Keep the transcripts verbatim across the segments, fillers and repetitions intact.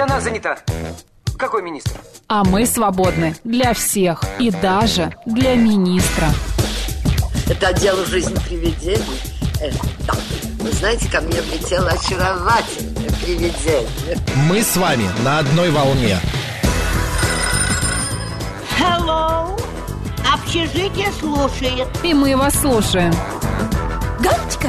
Нет, она занята. Какой министр? А мы свободны для всех и даже для министра. Это отдел «Жизнь привидений». Э, да. Вы знаете, ко мне влетело очаровательное привидение. Мы с вами на одной волне. Hello. Общежитие слушает. И мы вас слушаем. Галочка,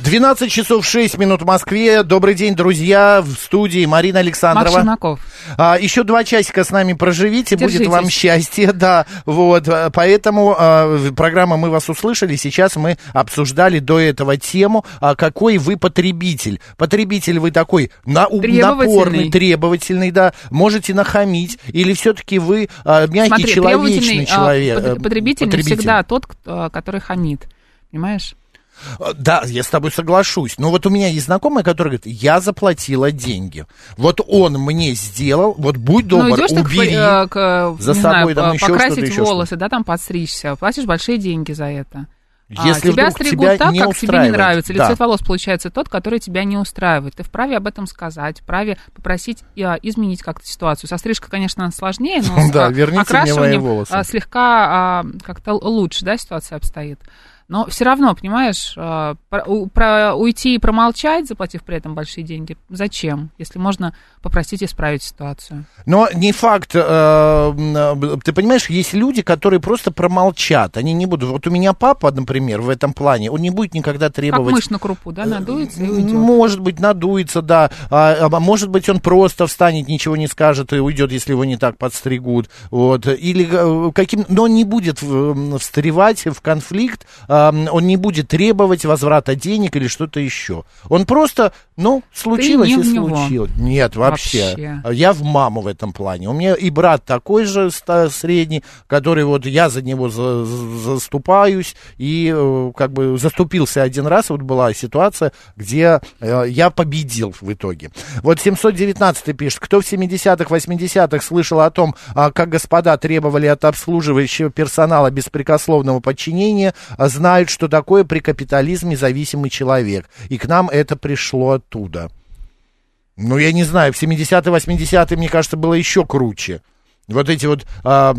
двенадцать часов шесть минут в Москве. Добрый день, друзья. В студии Марина Александрова. Макс Шинаков. А, еще два часика с нами проживите. Держитесь. Будет вам счастье. Да, вот. Поэтому а, программа «Мы вас услышали». Сейчас мы обсуждали до этого тему, а какой вы потребитель. Потребитель вы такой на, требовательный. Напорный, требовательный, да. Можете нахамить. Или все-таки вы а, мягкий, Смотри, человечный человек. А, потребитель, потребитель всегда тот, кто, который хамит. Понимаешь? Да, я с тобой соглашусь. Но вот у меня есть знакомая, которая говорит: я заплатила деньги. Вот он мне сделал, вот будь добр, ну, убери к, к, за собой, знаю, там еще что-то. Покрасить волосы, что-то. Да, там подстричься. Платишь большие деньги за это. Если а, тебя стригут тебя так, не как устраивает. Тебе не нравится. Или да. цвет волос получается тот, который тебя не устраивает. Ты вправе об этом сказать, вправе попросить а, изменить как-то ситуацию. Со стрижкой, конечно, сложнее, но да, с окрашиванием а, слегка а, как-то лучше, да, ситуация обстоит. Но все равно, понимаешь, про уйти и промолчать, заплатив при этом большие деньги, зачем? Если можно попросить исправить ситуацию. Но не факт. Ты понимаешь, есть люди, которые просто промолчат. Они не будут. Вот у меня папа, например, в этом плане, он не будет никогда требовать... Как мышь на крупу, да, надуется и уйдет. Может быть, надуется, да. Может быть, он просто встанет, ничего не скажет и уйдет, если его не так подстригут. Вот. Или каким... Но он не будет встревать в конфликт, он не будет требовать возврата денег или что-то еще. Он просто, ну, случилось и случилось. Нет, вообще. вообще. Я в маму в этом плане. У меня и брат такой же средний, который вот я за него за, за, заступаюсь и как бы заступился один раз. Вот была ситуация, где э, я победил в итоге. Вот семьсот девятнадцатый пишет. Кто в семидесятых, восьмидесятых слышал о том, как господа требовали от обслуживающего персонала беспрекословного подчинения, знают, что такое при капитализме зависимый человек. И к нам это пришло оттуда. Ну, я не знаю, в семидесятые, восьмидесятые, мне кажется, было еще круче. Вот эти вот... А...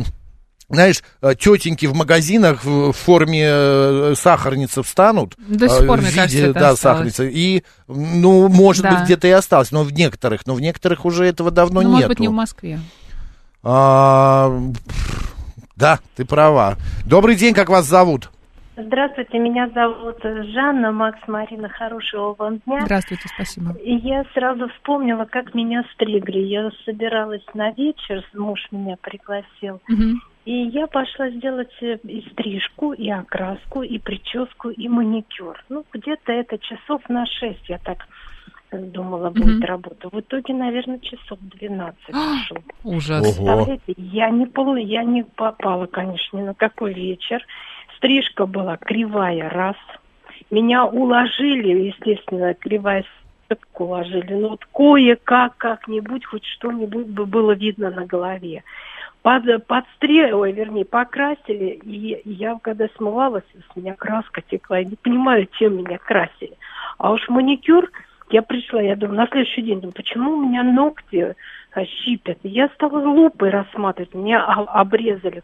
Знаешь, тетеньки в магазинах в форме сахарницы встанут. До сих пор, в виде, кажется, да, сахарницы. И, ну, может да. быть, где-то и осталось. Но в некоторых. Но в некоторых уже этого давно ну, нету. Может быть, не в Москве. А, да, ты права. Добрый день, как вас зовут? Здравствуйте, меня зовут Жанна. Макс, Марина, хорошего вам дня. Здравствуйте, спасибо. Я сразу вспомнила, как меня стригли. Я собиралась на вечер, муж меня пригласил. Угу. И я пошла сделать и стрижку, и окраску, и прическу, и маникюр. Ну, где-то это часов на шесть, я так думала, будет угу. работа. В итоге, наверное, часов двенадцать пошел. Ужас. Представляете, я не, пол... я не попала, конечно, ни на какой вечер. Стрижка была кривая, раз. Меня уложили, естественно, кривая стрижка уложили. Но вот кое-как, как-нибудь, хоть что-нибудь бы было видно на голове. Под, подстрел, ой, вернее, покрасили, и я, когда смывалась, с меня краска текла. Я не понимаю, чем меня красили. А уж маникюр, я пришла, я думаю, на следующий день, думаю, почему у меня ногти щипят? Я стала лупой рассматривать, меня обрезали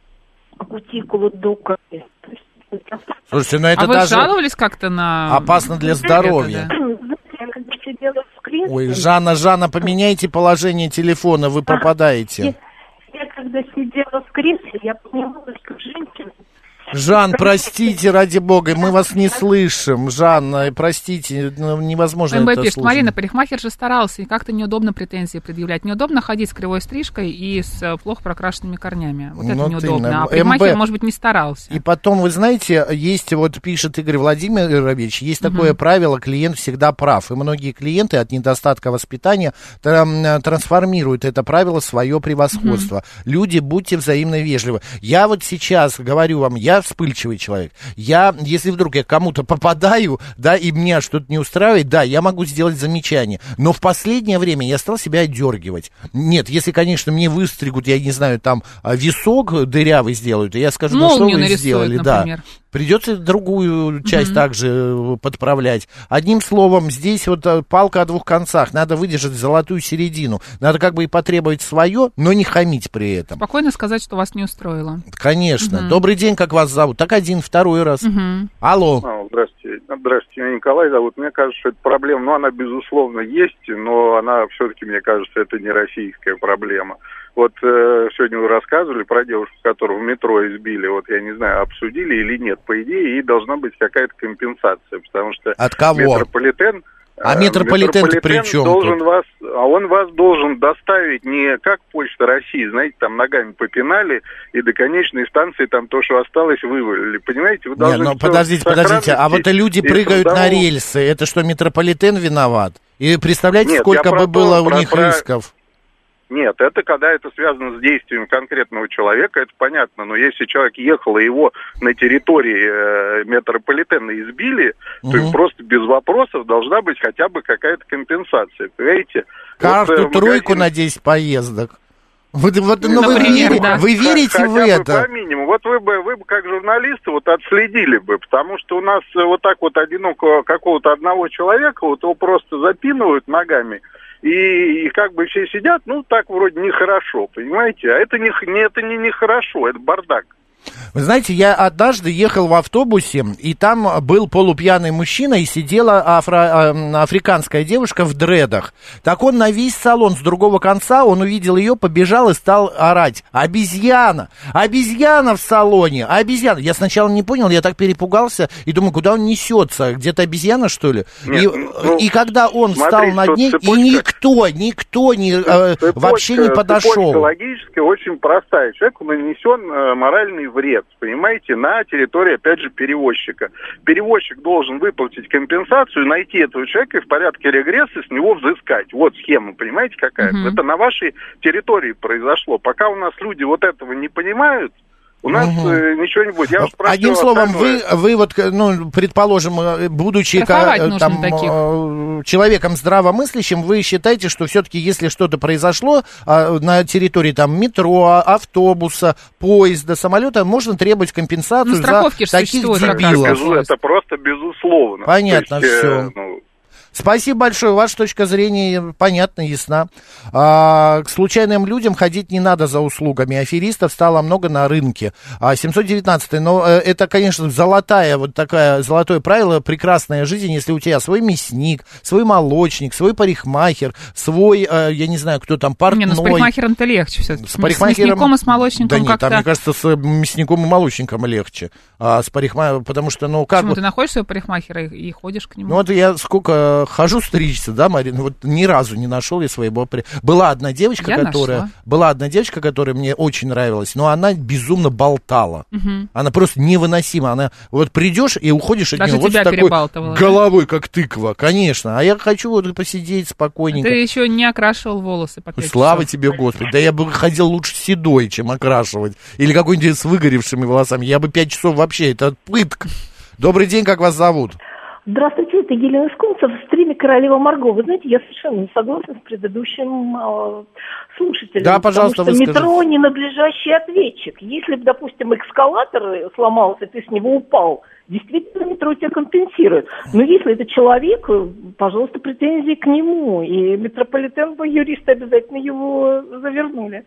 кутикулу до крови. Слушайте, ну это а даже... вы жаловались как-то на... Опасно для здоровья. Я когда сидела в кресле... Ой, Жанна, Жанна, поменяйте положение телефона, вы попадаете. Я когда сидела в кресле, я понимала, что женщина... Жан, простите, ради бога, мы вас не слышим. Жанна, простите, невозможно это слушать. Марина, парикмахер же старался, и как-то неудобно претензии предъявлять. Неудобно ходить с кривой стрижкой и с плохо прокрашенными корнями. Вот это но неудобно. На... А парикмахер, МБ... может быть, не старался. И потом, вы знаете, есть, вот пишет Игорь Владимирович, есть такое угу. правило, клиент всегда прав. И многие клиенты от недостатка воспитания трансформируют это правило в свое превосходство. Угу. Люди, будьте взаимно вежливы. Я вот сейчас говорю вам, я вспыльчивый человек. Я, если вдруг я кому-то попадаю, да, и меня что-то не устраивает, да, я могу сделать замечание. Но в последнее время я стал себя отдергивать. Нет, если, конечно, мне выстригут, я не знаю, там висок дырявый сделают, и я скажу, ну, что вы сделали, например. Да. Придется другую часть mm-hmm. также подправлять. Одним словом, здесь вот палка о двух концах. Надо выдержать золотую середину. Надо как бы и потребовать свое, но не хамить при этом. Спокойно сказать, что вас не устроило. Конечно. Mm-hmm. Добрый день, как вас зовут? Так один, второй раз. Mm-hmm. Алло. А, здравствуйте. Здравствуйте, меня Николай зовут. Мне кажется, что это проблема, ну, она, безусловно, есть, но она все-таки, мне кажется, это не российская проблема. Вот э, сегодня вы рассказывали про девушку, которую в метро избили. Вот я не знаю, обсудили или нет. По идее, ей должна быть какая-то компенсация, потому что от кого? метрополитен... А метрополитен, метрополитен при чем должен тут? Вас, а он вас должен доставить не как Почта России, знаете, там ногами попинали и до конечной станции там то, что осталось, вывалили. Понимаете, вы должны... Не, ну, подождите, подождите, а вот и люди и прыгают на домов. Рельсы. Это что, метрополитен виноват? И представляете, Нет, сколько бы то, было про, у них про... рисков? Нет, это когда это связано с действием конкретного человека, это понятно. Но если человек ехал, и его на территории э, метрополитена избили, угу. то им просто без вопросов должна быть хотя бы какая-то компенсация. Понимаете? Карту вот, э, тройку магазин... на десять поездок. Вы, вот, ну, вы, вер, да. вы верите хотя в это? По минимуму. Вот вы бы, вы бы как журналисты вот отследили бы, потому что у нас вот так вот одинокого какого-то одного человека, вот его просто запинывают ногами. И, и как бы все сидят, ну, так вроде нехорошо, понимаете? А это не, не, это не нехорошо, это бардак. Вы знаете, я однажды ехал в автобусе, и там был полупьяный мужчина, и сидела афро- африканская девушка в дредах. Так он на весь салон с другого конца, он увидел ее, побежал и стал орать. Обезьяна! Обезьяна в салоне! Обезьяна! Я сначала не понял, я так перепугался, и думаю, куда он несется? Где-то обезьяна, что ли? Нет, и, ну, и когда он смотри, встал над ней, цепочка, и никто, никто не, цепочка, вообще не подошел. Цепочка логически очень простая. Человеку нанесен моральный вред, понимаете, на территории, опять же, перевозчика. Перевозчик должен выплатить компенсацию, найти этого человека и в порядке регресса с него взыскать. Вот схема, понимаете, какая-то. Mm-hmm. Это на вашей территории произошло. Пока у нас люди вот этого не понимают, у нас угу. ничего не будет. Я спрошу, одним словом, вы, вы вот, ну, предположим, будучи ко, там, человеком здравомыслящим, вы считаете, что все-таки, если что-то произошло на территории там метро, автобуса, поезда, самолета, можно требовать компенсацию ну, за таких дебилов. Это просто безусловно. Понятно, есть, все. Э, ну... Спасибо большое. Ваша точка зрения понятна, ясна. А, к случайным людям ходить не надо за услугами. Аферистов стало много на рынке. А, семьсот девятнадцатый. Но это, конечно, золотая, вот такая, золотое правило, прекрасная жизнь, если у тебя свой мясник, свой молочник, свой парикмахер, свой, я не знаю, кто там, партной. Не, ну с парикмахером-то легче все-таки. С, парикмахером... с мясником и с молочником да как-то... Да нет, там, мне кажется, с мясником и молочником легче. А с парикмахером, потому что, ну, как бы... Почему ты находишь своего парикмахера и, и ходишь к нему? Ну, вот я сколько... Хожу стричься, да, Марина? Вот ни разу не нашел я своего... Была одна девочка, я которая... Нашла. Была одна девочка, которая мне очень нравилась, но она безумно болтала. Угу. Она просто невыносима. Она... Вот придешь и уходишь от даже нее. Вот тебя перебалтывала. Головой, как тыква, конечно. А я хочу вот посидеть спокойненько. А ты еще не окрашивал волосы по пять Слава часов. Тебе, Господи. Да я бы ходил лучше седой, чем окрашивать. Или какой-нибудь с выгоревшими волосами. Я бы пять часов вообще... Это пытка. Добрый день, как вас зовут? Здравствуйте, это Елена Шкунцев в стриме «Королева Марго». Вы знаете, я совершенно не согласна с предыдущим э, слушателем. Да, пожалуйста, потому что выскажите. Метро ненадлежащий ответчик. Если бы, допустим, эскалатор сломался, ты с него упал, действительно метро тебя компенсирует. Но если это человек, пожалуйста, претензии к нему. И метрополитен бы юристы обязательно его завернули.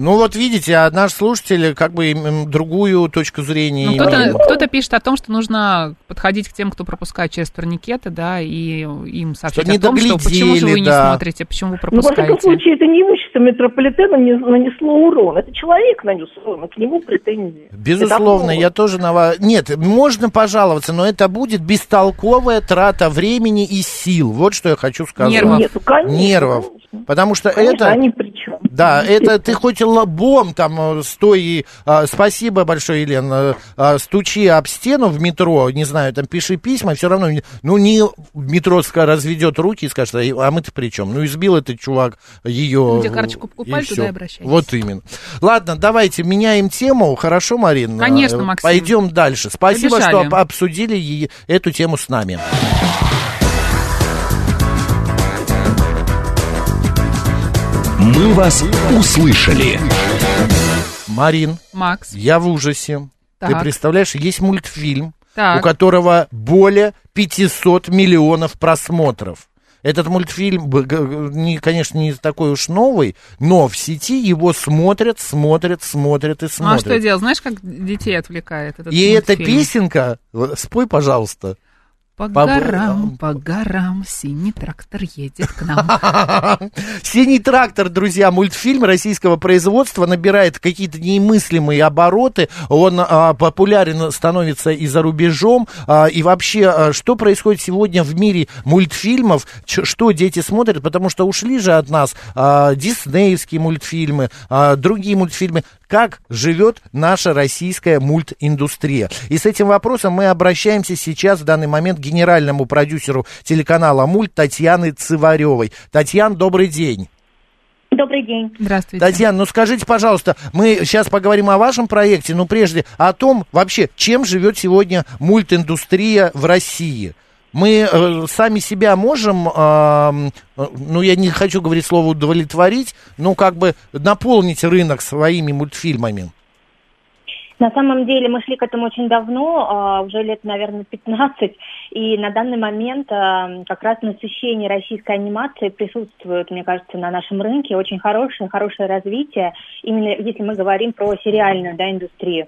Ну вот видите, а наш слушатель как бы другую точку зрения... Ну, кто-то, кто-то пишет о том, что нужно подходить к тем, кто пропускает через турникеты, да, и им сообщать что о том, что почему же вы да. не смотрите, почему вы пропускаете. Ну, во всяком случае, это не имущество метрополитена нанесло урон. Это человек нанес урон, а к нему претензии. Безусловно, я тоже на вас... Нет, можно пожаловаться, но это будет бестолковая трата времени и сил. Вот что я хочу сказать. Нервов. Нету, конечно, Нервов. Конечно. Потому что конечно, это... они при чем. Да, это ты хоть лобом, там, стой, э, спасибо большое, Елена, э, стучи об стену в метро, не знаю, там, пиши письма, все равно, ну, не метро разведет руки и скажет, а мы-то при чем? Ну, избил этот чувак ее. Где карточку покупали, и туда и обращайтесь. Вот именно. Ладно, давайте меняем тему, хорошо, Марина? Конечно, Максим. Пойдем дальше. Спасибо, побежали, что обсудили эту тему с нами. Мы вас услышали. Марин, Макс, я в ужасе. Так. Ты представляешь, есть мультфильм, так, у которого более пятьсот миллионов просмотров. Этот мультфильм, конечно, не такой уж новый, но в сети его смотрят, смотрят, смотрят и смотрят. Ну а что делать? Знаешь, как детей отвлекает этот и мультфильм? И эта песенка, спой, пожалуйста. По горам, по горам, синий трактор едет к нам. Синий трактор, друзья, мультфильм российского производства, набирает какие-то немыслимые обороты, он а, популярен становится и за рубежом, а, и вообще, а, что происходит сегодня в мире мультфильмов, ч- что дети смотрят, потому что ушли же от нас а, диснеевские мультфильмы, а, другие мультфильмы. Как живет наша российская мультиндустрия? И с этим вопросом мы обращаемся сейчас в данный момент к генеральному продюсеру телеканала «Мульт» Татьяны Цываревой. Татьяна, добрый день. Добрый день. Здравствуйте. Татьяна, ну скажите, пожалуйста, мы сейчас поговорим о вашем проекте, но прежде о том вообще, чем живет сегодня мультиндустрия в России. Мы э, сами себя можем, э, ну, я не хочу говорить слово удовлетворить, но как бы наполнить рынок своими мультфильмами. На самом деле мы шли к этому очень давно, э, уже лет, наверное, пятнадцать, и на данный момент э, как раз насыщение российской анимации присутствует, мне кажется, на нашем рынке. Очень хорошее, хорошее развитие, именно если мы говорим про сериальную, да, индустрию.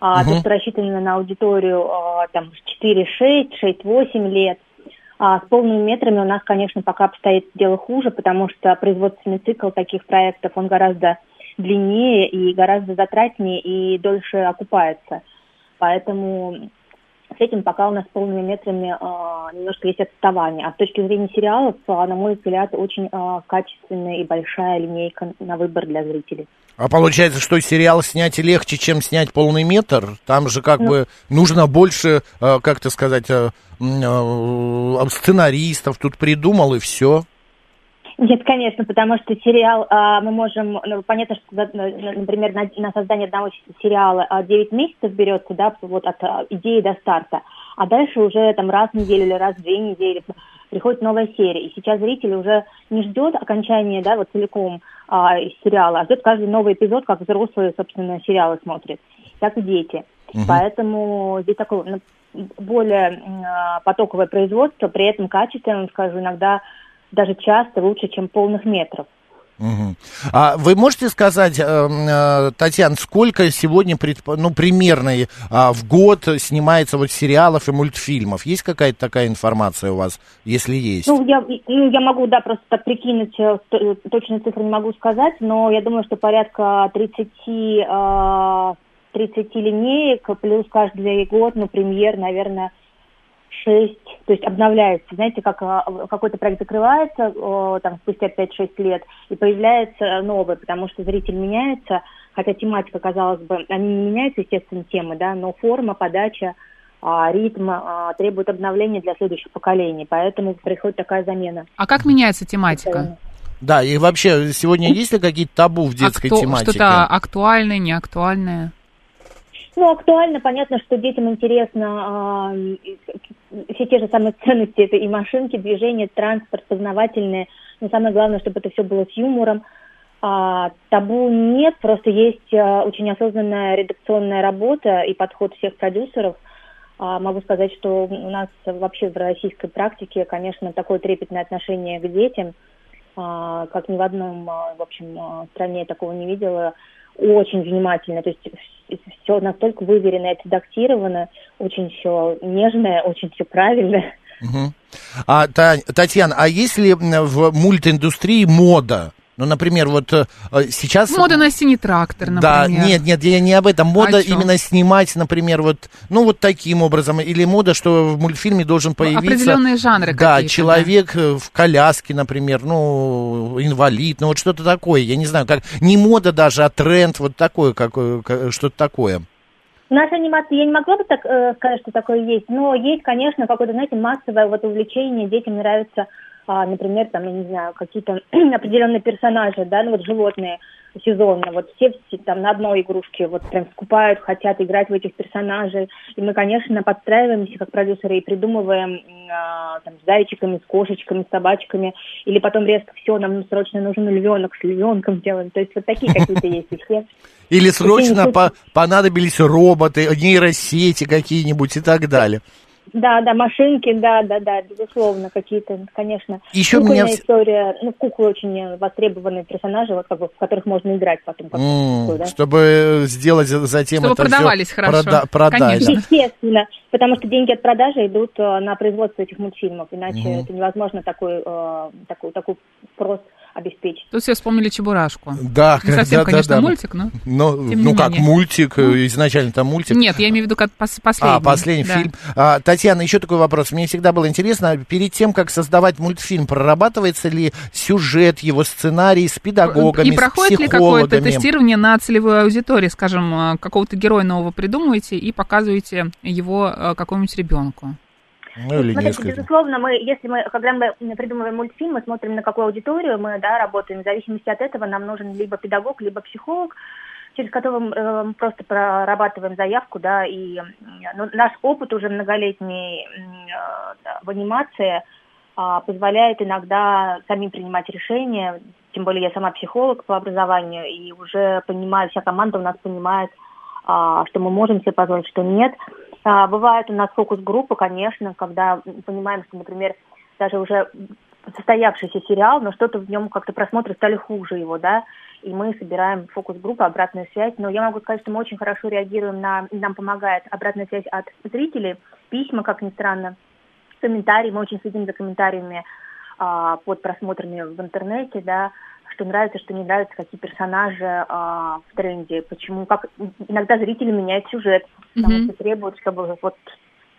Uh-huh. А, то, что рассчитано на аудиторию а, там, четыре-шесть, шесть-восемь лет. А, с полными метрами у нас, конечно, пока обстоит дело хуже, потому что производственный цикл таких проектов, он гораздо длиннее и гораздо затратнее и дольше окупается. Поэтому с этим пока у нас с полными метрами а, немножко есть отставание. А с точки зрения сериалов, а, на мой взгляд, очень а, качественная и большая линейка на выбор для зрителей. А получается, что сериал снять легче, чем снять полный метр? Там же как ну, бы нужно больше, как это сказать, сценаристов тут придумал и все. Нет, конечно, потому что сериал мы можем... Ну, понятно, что, например, на, на создание одного сериала девять месяцев берется, да, вот от идеи до старта. А дальше уже там раз в неделю или раз в две недели приходит новая серия. И сейчас зритель уже не ждет окончания, да, вот целиком а, сериала, а ждет каждый новый эпизод, как взрослые, собственно, сериалы смотрят, так и дети. Угу. Поэтому здесь такое более а, потоковое производство, при этом качественное, скажу, иногда даже часто лучше, чем полных метров. Угу. А вы можете сказать, Татьяна, сколько сегодня, ну, примерно в год снимается вот сериалов и мультфильмов? Есть какая-то такая информация у вас, если есть? Ну, я, ну, я могу, да, просто так прикинуть, точную цифру не могу сказать, но я думаю, что порядка тридцать, тридцать линеек, плюс каждый год, ну, премьер, наверное, шесть, то есть обновляется. Знаете, как какой-то проект закрывается о, там, спустя пять-шесть лет и появляется новый, потому что зритель меняется, хотя тематика, казалось бы, они не меняются, естественно, темы, да, но форма, подача, а, ритм а, требует обновления для следующих поколений, поэтому происходит такая замена. А как меняется тематика? Да, и вообще, сегодня есть ли какие-то табу в детской Акту- тематике? Что-то актуальное, неактуальное? Ну, актуально, понятно, что детям интересно э, все те же самые ценности, это и машинки, движение, транспорт, познавательные, но самое главное, чтобы это все было с юмором. А, табу нет, просто есть э, очень осознанная редакционная работа и подход всех продюсеров. А, могу сказать, что у нас вообще в российской практике, конечно, такое трепетное отношение к детям, а, как ни в одном, в общем, стране я такого не видела. Очень внимательно, то есть все настолько выверено и отредактировано, очень все нежное, очень все правильное. Угу. А, Татьяна, а есть ли в мультиндустрии мода? Ну, например, вот сейчас... Мода на «Синий трактор», например. Да, нет, нет, я не об этом. Мода а именно снимать, например, вот, ну, вот таким образом. Или мода, что в мультфильме должен появиться... Определенные жанры какие-то. Да, человек да. в коляске, например, ну, инвалид, ну, вот что-то такое. Я не знаю, как не мода даже, а тренд, вот такое, как, что-то такое. В нашей анимации я не могла бы так э, сказать, что такое есть, но есть, конечно, какое-то, знаете, массовое вот увлечение, детям нравится... А, например, там, я не знаю, какие-то определенные персонажи, да, ну вот животные сезонно, вот все, все там на одной игрушке вот прям скупают, хотят играть в этих персонажей, и мы, конечно, подстраиваемся как продюсеры и придумываем а, там, с зайчиками, с кошечками, с собачками, или потом резко все, нам срочно нужен львенок, с львенком делаем, то есть вот такие какие-то есть вещи. Или срочно понадобились роботы, нейросети какие-нибудь и так далее. Да, да, машинки, да, да, да, безусловно, какие-то, конечно. Еще меня... история, ну, куклы очень востребованные персонажи, вот как бы в которых можно играть потом. Как mm, такой, да? Чтобы сделать затем чтобы это продавались все хорошо. Прода- продали. Естественно, потому что деньги от продажи идут на производство этих мультфильмов, иначе mm. это невозможно такой, э, такой, такой спрос обеспечить. Тут все вспомнили Чебурашку. Да, не совсем, да, конечно, да, да. мультик, но, но тем не ну, менее. Как мультик, изначально-то мультик. Нет, я имею в виду как последний. А, последний да. фильм. А, Татьяна, еще такой вопрос. Мне всегда было интересно, перед тем, как создавать мультфильм, прорабатывается ли сюжет, его сценарий с педагогами, с психологами? И проходит ли какое-то тестирование на целевую аудиторию? Скажем, какого-то героя нового придумываете и показываете его какому-нибудь ребенку? Ну, или смотрите, несколько. Безусловно, мы, если мы, когда мы придумываем мультфильм, мы смотрим, на какую аудиторию мы да, работаем. В зависимости от этого нам нужен либо педагог, либо психолог, через которого мы просто прорабатываем заявку, да, и ну, наш опыт уже многолетний в анимации позволяет иногда самим принимать решения, тем более я сама психолог по образованию, и уже понимаю, вся команда у нас понимает, что мы можем себе позволить, что нет. А, бывает у нас фокус-группа, конечно, когда понимаем, что, например, даже уже состоявшийся сериал, но что-то в нем как-то просмотры стали хуже его, да, и мы собираем фокус-группу, обратную связь. Но я могу сказать, что мы очень хорошо реагируем на... Нам помогает обратная связь от зрителей, письма, как ни странно, комментарии. Мы очень следим за комментариями а, под просмотрами в интернете, да, что нравится, что не нравится, какие персонажи а, в тренде, почему, как иногда зрители меняют сюжет, потому mm-hmm. что требуют, чтобы вот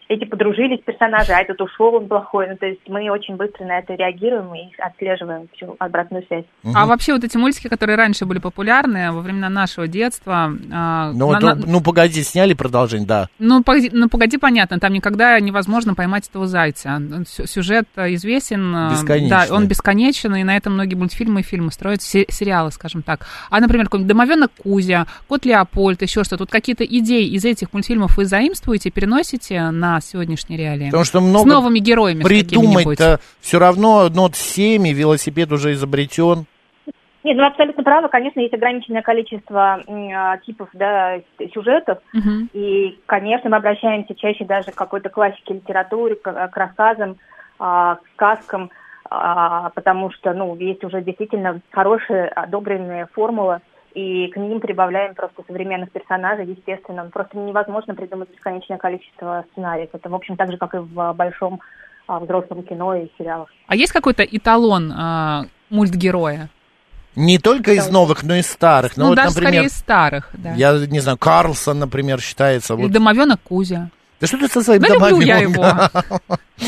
эти подружились персонажи, а этот ушел, он плохой, ну то есть мы очень быстро на это реагируем и отслеживаем всю обратную связь. Mm-hmm. А вообще вот эти мультики, которые раньше были популярны во времена нашего детства... А, ну, на, то, на... ну погоди, сняли продолжение, да. Ну погоди, ну погоди, понятно, там никогда невозможно поймать этого зайца. Сюжет известен, бесконечно. Да, он бесконечен, и на этом многие мультфильмы и фильмы строятся, сериалы, скажем так. А, например, какой-нибудь «Домовенок Кузя», «Кот Леопольд», еще что-то. Вот какие-то идеи из этих мультфильмов вы заимствуете, переносите на сегодняшней реалии. Потому что много с новыми героями придумать-то все равно нот семь, велосипед уже изобретен. Нет, ну абсолютно право, конечно, есть ограниченное количество э, типов, да, сюжетов, uh-huh. и, конечно, мы обращаемся чаще даже к какой-то классике литературы, к, к рассказам, э, сказкам, э, потому что, ну, есть уже действительно хорошие, одобренные формулы, и к ним прибавляем просто современных персонажей, естественно. Просто невозможно придумать бесконечное количество сценариев. Это, в общем, так же, как и в большом а, взрослом кино и сериалах. А есть какой-то эталон а, мультгероя? Не только из новых, но и старых. Ну, ну вот, даже, например, скорее, из старых, да. Я не знаю, Карлсон, например, считается. Или вот... Домовенок Кузя. Да что ты со своим да домовенком? Да люблю я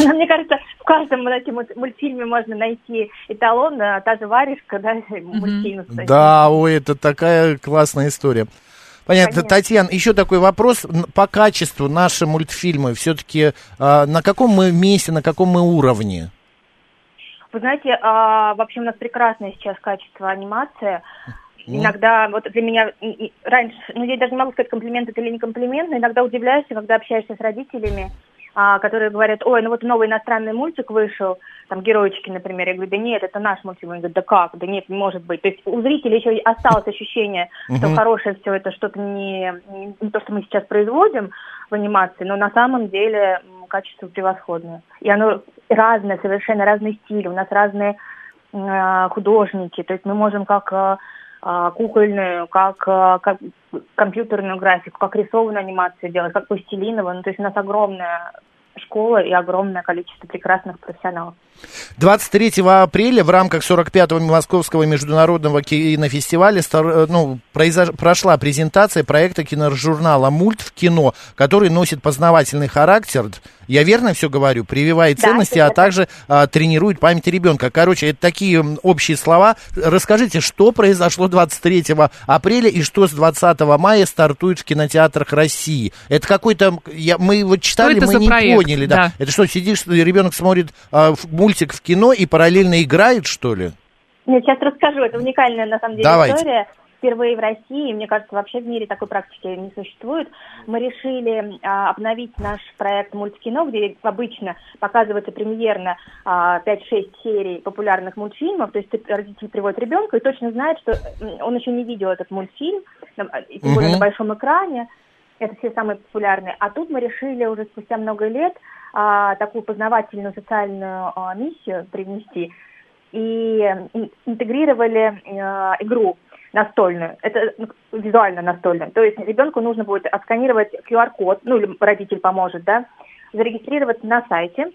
его. Мне кажется, в каждом мультфильме можно найти эталон, та же «Варежка», да, мультфильм. Да, ой, это такая классная история. Понятно. Татьяна, еще такой вопрос. По качеству наши мультфильмы все-таки на каком мы месте, на каком мы уровне? Вы знаете, вообще у нас прекрасное сейчас качество анимации. Ну. Иногда, вот для меня раньше, ну я даже не могу сказать, комплимент это или не комплимент, но иногда удивляешься, когда общаешься с родителями, а, которые говорят, ой, ну вот новый иностранный мультик вышел, там «Героечки», например, я говорю, да нет, это наш мультик, он говорит, да как, да нет, не может быть. То есть у зрителей еще осталось ощущение, что хорошее все это, что-то не, не то, что мы сейчас производим в анимации, но на самом деле качество превосходное. И оно разное, совершенно разные стили, у нас разные э, художники, то есть мы можем как... Э, кукольную, как, как компьютерную графику, как рисованную анимацию делать, как пластилиновую. Ну, то есть у нас огромная школа и огромное количество прекрасных профессионалов. двадцать третьего апреля в рамках сорок пятого Московского международного кинофестиваля ну, произош... прошла презентация проекта киножурнала «Мульт» в кино, который носит познавательный характер, я верно все говорю, прививает да, ценности, а также а, тренирует память ребенка. Короче, это такие общие слова. Расскажите, что произошло двадцать третьего апреля и что с двадцатого мая стартует в кинотеатрах России? Это какой-то... Я... Мы его читали, мы не проект? поняли. Да. Да. Это что, сидишь, ребенок смотрит а, мультик в кино и параллельно играет, что ли? Нет, сейчас расскажу. Это уникальная, на самом деле, Давайте. история. Впервые в России, мне кажется, вообще в мире такой практики не существует. Мы решили а, обновить наш проект «Мультикино», где обычно показывается премьерно а, пять-шесть серий популярных мультфильмов. То есть родитель приводит ребенка и точно знает, что он еще не видел этот мультфильм, тем более на большом экране. Это все самые популярные. А тут мы решили уже спустя много лет а, такую познавательную социальную а, миссию привнести и интегрировали а, игру. Настольную, это визуально настольную. То есть ребенку нужно будет отсканировать ку ар код, ну или родитель поможет, да, зарегистрироваться на сайте,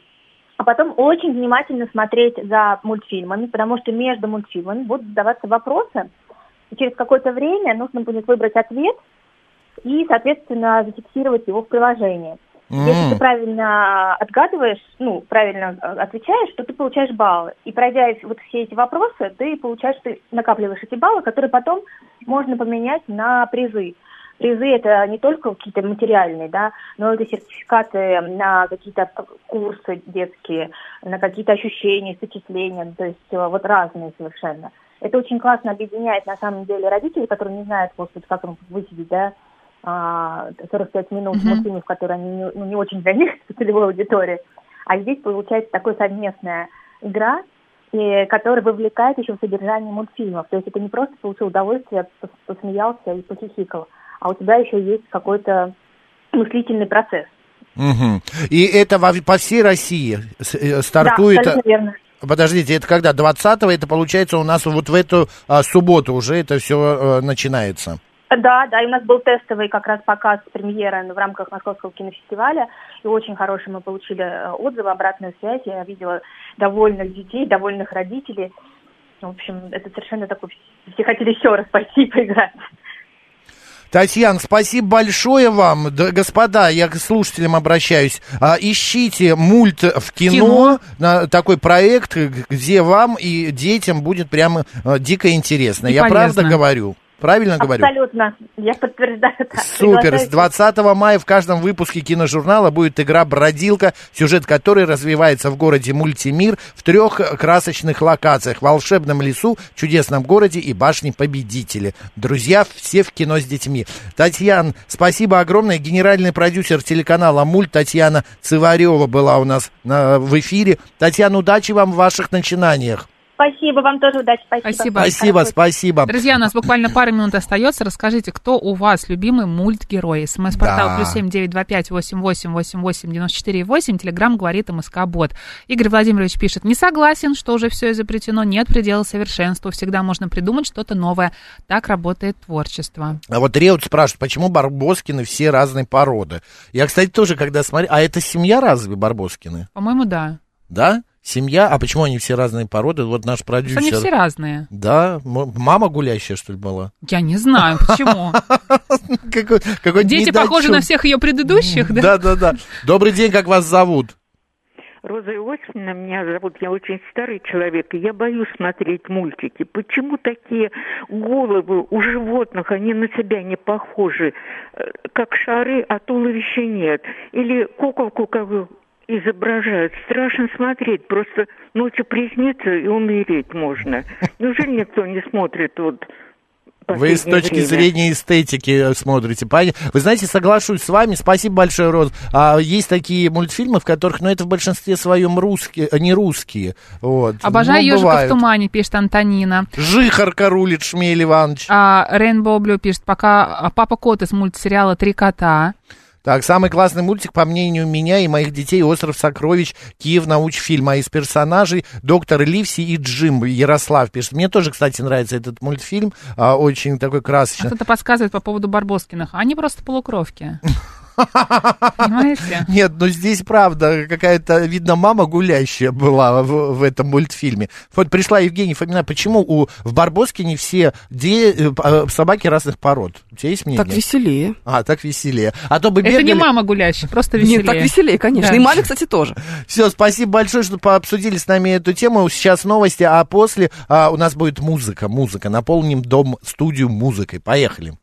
а потом очень внимательно смотреть за мультфильмами, потому что между мультфильмами будут задаваться вопросы, и через какое-то время нужно будет выбрать ответ и, соответственно, зафиксировать его в приложении. Mm-hmm. Если ты правильно отгадываешь, ну, правильно отвечаешь, то ты получаешь баллы. И пройдя вот все эти вопросы, ты получаешь, ты накапливаешь эти баллы, которые потом можно поменять на призы. Призы это не только какие-то материальные, да, но это сертификаты на какие-то курсы детские, на какие-то ощущения, впечатления, то есть вот разные совершенно. Это очень классно объединяет, на самом деле, родителей, которые не знают, вот, как им высидеть, да, сорок пять минут uh-huh. мультфильмов, которые они не, ну, не очень для них, целевой аудитории. А здесь получается такая совместная игра, и, которая вовлекает еще в содержание мультфильмов. То есть это не просто получил удовольствие, посмеялся и похихикал, а у тебя еще есть какой-то мыслительный процесс. Uh-huh. И это во, по всей России стартует... Да, абсолютно верно. Подождите, это когда? двадцатого это получается у нас вот в эту а, субботу уже это все а, начинается. Да, да, и у нас был тестовый как раз показ премьера в рамках Московского кинофестиваля, и очень хороший мы получили отзывы, обратную связь, я видела довольных детей, довольных родителей, в общем, это совершенно такой, все хотели еще раз пойти и поиграть. Татьяна, спасибо большое вам. Господа, я к слушателям обращаюсь. Ищите «Мульт в кино», кино. Такой проект, где вам и детям будет прямо дико интересно. И я полезно. Правда говорю? Правильно говорю? Абсолютно. Я подтверждаю. Так. Супер. С двадцатого мая в каждом выпуске киножурнала будет игра «Бродилка», сюжет которой развивается в городе Мультимир в трех красочных локациях. Волшебном лесу, чудесном городе и башне Победителя. Друзья, все в кино с детьми. Татьяна, спасибо огромное. Генеральный продюсер телеканала «Мульт» Татьяна Цыварева была у нас на, в эфире. Татьяна, удачи вам в ваших начинаниях. Спасибо, вам тоже удачи, спасибо. Спасибо, спасибо, спасибо. Друзья, у нас буквально пару минут остается. Расскажите, кто у вас любимый мульт-герой? СМС-портал да. плюс семь девять два пять восемь восемь восемь восемь девяносто четыре восемь. Телеграм говорит МСК-бот. Игорь Владимирович пишет, не согласен, что уже все изобретено, нет предела совершенству, всегда можно придумать что-то новое. Так работает творчество. А вот Реут спрашивает, почему Барбоскины все разные породы? Я, кстати, тоже когда смотрю, а это семья разве Барбоскины? По-моему, да. Да? Семья, а почему они все разные породы? Вот наш продюсер. Они все разные. Да, мама гулящая, что ли, была? Я не знаю, почему. Дети похожи на всех ее предыдущих, да? Да, да, да. Добрый день, как вас зовут? Роза Иосифовна меня зовут, я очень старый человек, и я боюсь смотреть мультики. Почему такие головы у животных, они на себя не похожи? Как шары, а туловища нет. Или куколку, как изображают. Страшно смотреть. Просто ночью приснится и умереть можно. Неужели никто не смотрит вот Вы с точки время. зрения эстетики смотрите. Вы знаете, соглашусь с вами. Спасибо большое, Роз. А есть такие мультфильмы, в которых, ну, это в большинстве своем русские, не русские. Вот. Обожаю ну, «Ежика в тумане», пишет Антонина. «Жихарка рулит», Шмель Иванович. А, Рейнбоу Блю пишет, пока «Папа-кот» из мультсериала «Три кота». Так, самый классный мультик, по мнению меня и моих детей, «Остров Сокровищ», «Киев науч фильм». А из персонажей доктор Ливси и Джим, Ярослав пишет. Мне тоже, кстати, нравится этот мультфильм, очень такой красочный. А кто-то подсказывает по поводу Барбоскиных. Они просто полукровки. Понимаете? Нет, ну здесь правда какая-то, видно, мама гулящая была в, в этом мультфильме. Вот пришла Евгения Фомина. Почему у, в Барбоскине все де, собаки разных пород? У тебя есть мнение? Так веселее. А, так веселее. А то бы бегали... Это не мама гулящая, просто веселее. Нет, так веселее, конечно. Да. И маме, кстати, тоже. Все, спасибо большое, что пообсудили с нами эту тему. Сейчас новости, а после а, у нас будет музыка. Музыка. Наполним дом, студию музыкой. Поехали.